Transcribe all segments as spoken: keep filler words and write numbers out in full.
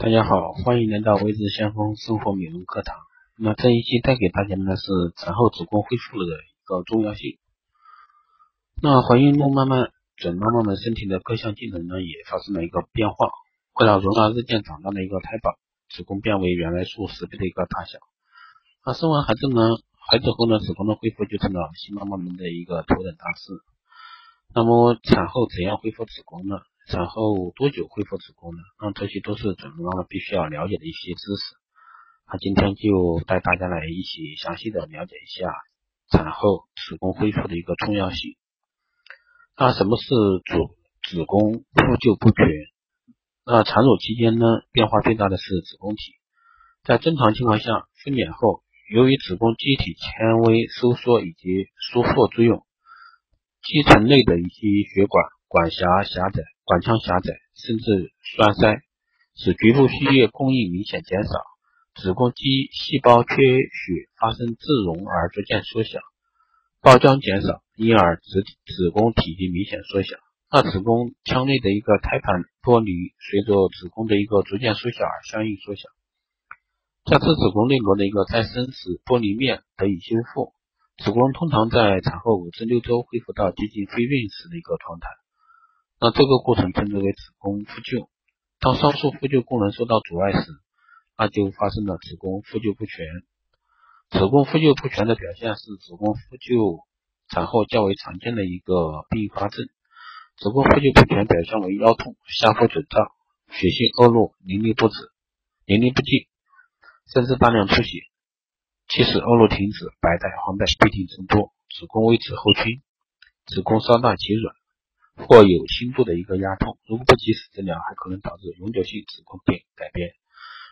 大家好，欢迎来到微智先锋生活美容课堂。那这一期带给大家的是产后子宫恢复的一个重要性。那怀孕后，慢慢准妈妈们身体的各项机能呢也发生了一个变化，会让容纳日渐长大的一个胎宝子宫变为原来数十倍的一个大小。那生完孩子呢，孩子后呢，子宫的恢复就成了新妈妈们的一个头等大事。那么产后怎样恢复子宫呢？产后多久恢复子宫呢？那这些都是准妈妈必须要了解的一些知识。那今天就带大家来一起详细的了解一下产后子宫恢复的一个重要性。那什么是子子宫复旧不全？那产乳期间呢，变化最大的是子宫体。在正常情况下，分娩后，由于子宫肌体纤维收缩以及收缩作用，肌层内的一些血管管峡狭窄、管腔狭窄，甚至栓塞，使局部血液供应明显减少，子宫肌细胞缺血发生自溶而逐渐缩小，包浆减少，因而 子, 子宫体积明显缩小。那子宫腔内的一个胎盘剥离，随着子宫的一个逐渐缩小而相应缩小。下肢子宫内膜的一个再生使剥离面得以修复。子宫通常在产后五至六周恢复到接近非孕时的一个状态。那这个过程称之为子宫复旧。当上述复旧功能受到阻碍时，那就发生了子宫复旧不全。子宫复旧不全的表现是子宫复旧产后较为常见的一个并发症。子宫复旧不全表现为腰痛、下腹肿胀、血性恶露、淋漓不止、淋漓不尽，甚至大量出血，即使恶露停止，白带、黄带必定增多，子宫为之后倾，子宫稍大其软，或有轻度的一个压痛，如果不及时治疗，还可能导致永久性子宫病改变，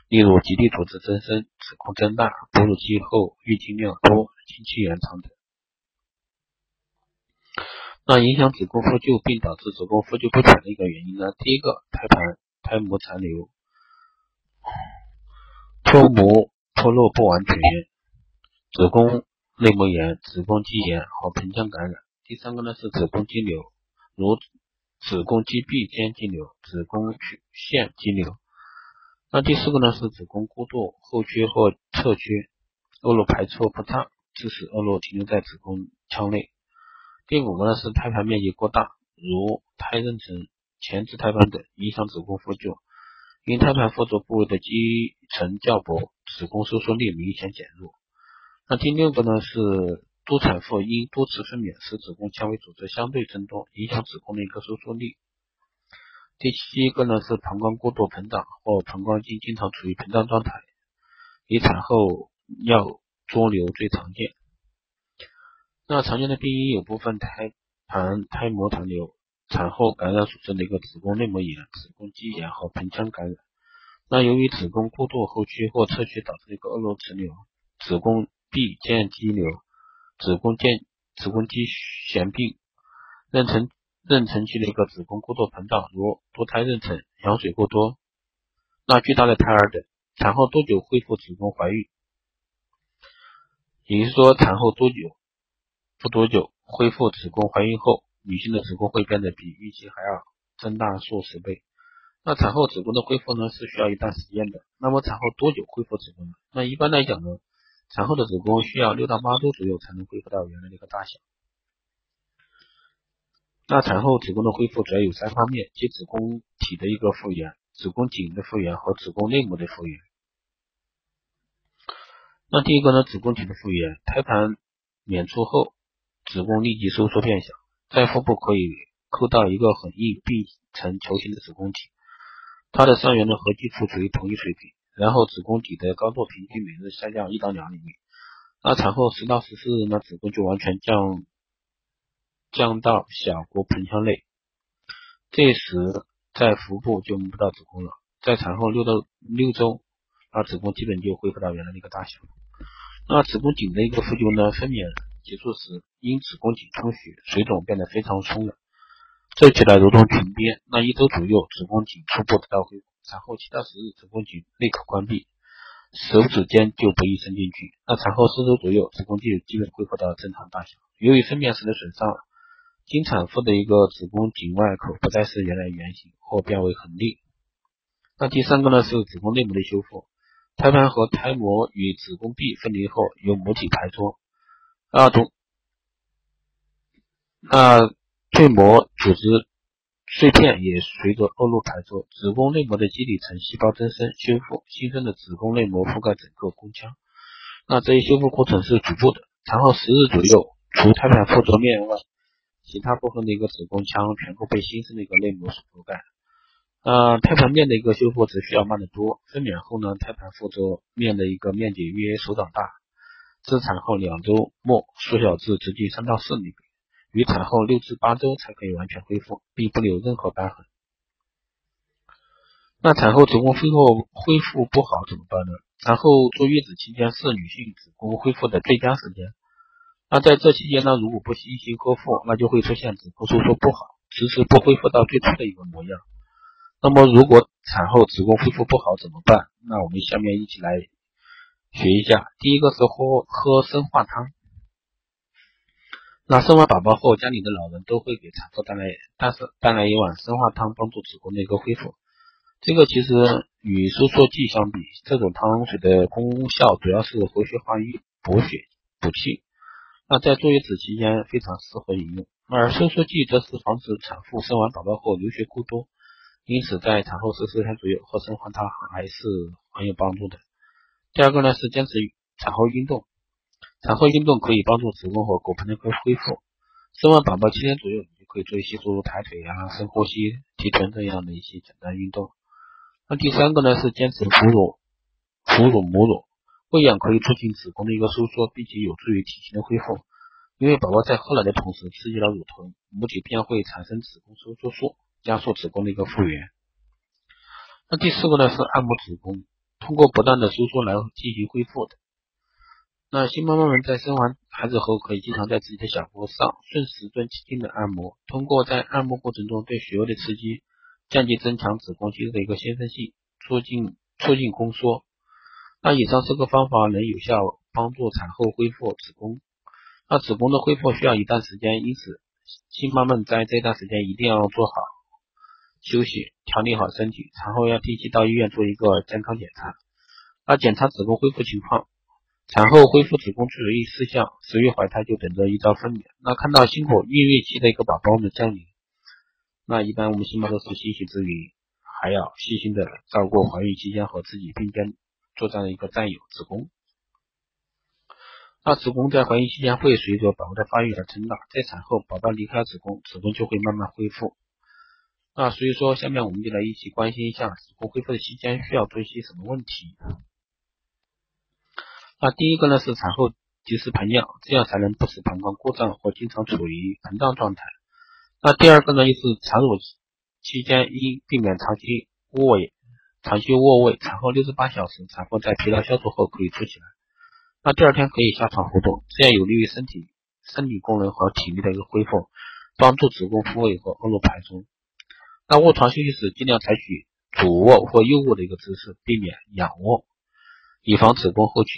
例如极地组织增生、子宫增大、哺乳期后月经量多、经期延长等。那影响子宫复旧并导致子宫复旧不全的一个原因呢？第一个，胎盘、胎膜残留、脱膜、脱落不完全、子宫内膜炎、子宫肌炎和盆腔感染。第三个呢是子宫肌瘤，如子宫肌壁间肌瘤、子宫曲线肌瘤。那第四个呢是子宫过度后缺或侧缺，恶露排出不畅，致使恶露停留在子宫腔内。第五个呢是胎盘面积过大，如胎妊娠、前置胎盘等，影响子宫复旧。因胎盘附着部位的肌层较薄，子宫收缩力明显减弱。那第六个呢是多产妇因多次分娩使子宫纤维组织相对增多，影响子宫的一个收缩力。第七个呢是膀胱过度膨胀或膀胱经经常处于膨胀状态，以产后尿潴留最常见。那常见的病因有部分胎盘、胎膜残留、产后感染所致的一个子宫内膜炎、子宫肌炎和盆腔感染。那由于子宫过度后屈或侧屈导致一个恶露滞留、子宫壁间肌瘤、子宫间子宫肌腺病、妊娠妊娠期的一个子宫过度膨胀，如多胎妊娠、羊水过多、那巨大的胎儿等。产后多久恢复子宫怀孕？也就是说，产后多久不多久恢复子宫怀孕后，女性的子宫会变得比预期还要增大数十倍。那产后子宫的恢复呢是需要一段时间的。那么产后多久恢复子宫呢？那一般来讲呢，产后的子宫需要六到八周左右才能恢复到原来的一个大小。那产后子宫的恢复主要有三方面，即子宫体的一个复原、子宫颈的复原和子宫内膜的复原。那第一个呢，子宫体的复原，胎盘娩出后，子宫立即收缩变小，在腹部可以抠到一个很硬并成球形的子宫体，它的上缘的和基处处于同一水平。然后子宫底的高度平均每日下降一到两厘米。那产后十到十四日呢，子宫就完全降降到小骨盆腔内，这时在腹部就摸不到子宫了。在产后六到六周，那子宫基本就恢复到原来的一个大小。那子宫颈的一个复旧呢，分娩结束时，因子宫颈充血、水肿变得非常松软，皱起来如同裙边。那一周左右，子宫颈初步得到恢复。产后七到十日，子宫颈内可关闭，手指尖就不易伸进去。那产后四周左右，子宫颈基本恢复到正常大小。由于分娩时的损伤，经产妇的一个子宫颈外口不再是原来圆形，或变为很硬。那第三个呢是子宫内膜的修复，胎盘和胎膜与子宫壁分离后由母体排出，啊，总那赘膜组织碎片也随着恶露排出，子宫内膜的基底层细胞增生修复，新生的子宫内膜覆盖整个宫腔。那这一修复过程是局部的，产后十日左右，除胎盘附着面外，其他部分的一个子宫腔全部被新生的一个内膜所覆盖。呃，胎盘面的一个修复只需要慢得多，分娩后呢，胎盘附着面的一个面积约手掌大，自产后两周末缩小至直径三到四厘米。于产后六至八周才可以完全恢复，并不留任何疤痕。那产后子宫恢复恢复不好怎么办呢？产后坐月子期间是女性子宫恢复的最佳时间。那在这期间呢，如果不精心呵护，那就会出现子宫收缩不好，迟迟不恢复到最初的一个模样。那么如果产后子宫恢复不好怎么办？那我们下面一起来学一下。第一个是喝喝生化汤。那生完宝宝后，家里的老人都会给产妇带来，但是带来一碗生化汤，帮助子宫的一个恢复。这个其实与收缩剂相比，这种汤水的功效主要是活血化瘀、补血补气。那在坐月子期间非常适合饮用。而收缩剂则是防止产妇生完宝宝后流血过多，因此在产后十四天左右喝生化汤还是很有帮助的。第二个呢是坚持产后运动。产后运动可以帮助子宫和骨盆的恢复。生完宝宝七天左右，你就可以做一些诸如抬腿啊、深呼吸、提臀这样的一些简单运动。那第三个呢是坚持哺乳、哺乳母乳，喂养可以促进子宫的一个收缩，并且有助于体型的恢复。因为宝宝在喝奶的同时刺激了乳头，母体便会产生子宫收缩素，加速子宫的一个复原。那第四个呢是按摩子宫，通过不断的收缩来进行恢复的。那新妈妈们在生完孩子后，可以经常在自己的小腹上顺时针轻轻的按摩，通过在按摩过程中对穴位的刺激，间接增强子宫肌肉的一个先生性，促进促进宫缩。那以上四个方法能有效帮助产后恢复子宫。那子宫的恢复需要一段时间，因此新妈妈们在这段时间一定要做好休息，调理好身体，产后要定期到医院做一个健康检查，那检查子宫恢复情况。产后恢复子宫注意事项，十月怀胎就等着一朝分娩。那看到辛苦孕育期的一个宝宝们降临，那一般我们新妈都是欣喜之余，还要细心的照顾怀孕期间和自己并肩作战的一个战友子宫。那子宫在怀孕期间会随着宝宝的发育而成长，在产后宝宝离开子宫，子宫就会慢慢恢复。那所以说，下面我们就来一起关心一下子宫恢复的期间需要注意些什么问题。那第一个呢是产后及时盆养，这样才能不使膀胱故障或经常处于膨胀状态。那第二个呢就是产乳期间应避免长期卧位，长期卧位，产后六十八小时，产妇在疲劳消除后可以坐起来。那第二天可以下床活动，这样有利于身体生理功能和体力的一个恢复，帮助子宫复位和恶露排出。那卧床休息时尽量采取主卧或右卧的一个姿势，避免仰卧，以防子宫后倾。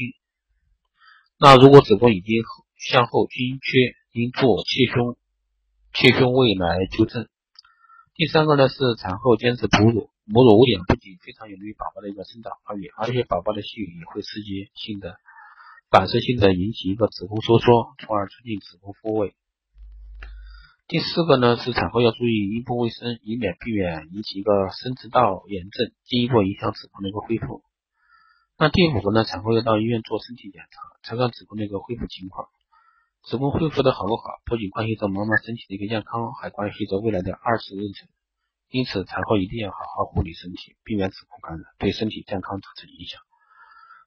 那如果子宫已经向后倾缺，应做气胸气胸位来纠正。第三个呢是产后坚持哺乳，母乳喂养不仅非常有利于宝宝的一个生长发育，而且宝宝的吸吮也会刺激性的、反射性的引起一个子宫收缩，从而促进子宫复位。第四个呢是产后要注意阴部卫生，以免避免引起一个生殖道炎症，进一步影响子宫的一个恢复。那第五个呢，产后要到医院做身体检查，查看子宫的一个恢复情况。子宫恢复的好不好，不仅关系着妈妈身体的一个健康，还关系着未来的二次妊娠。因此，产后一定要好好护理身体，避免子宫感染对身体健康产生影响。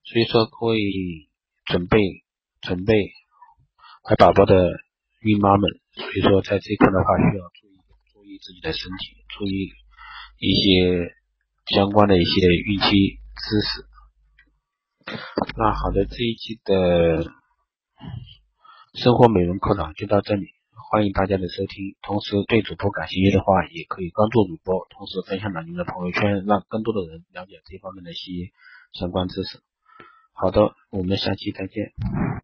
所以说，各位准备准备怀宝宝的孕妈们，所以说在这一块的话，需要注意注意自己的身体，注意一些相关的一些孕期知识。那好的，这一期的生活美容课堂就到这里，欢迎大家的收听。同时对主播感兴趣的话，也可以关注主播，同时分享到您的朋友圈，让更多的人了解这方面的一些相关知识。好的，我们下期再见。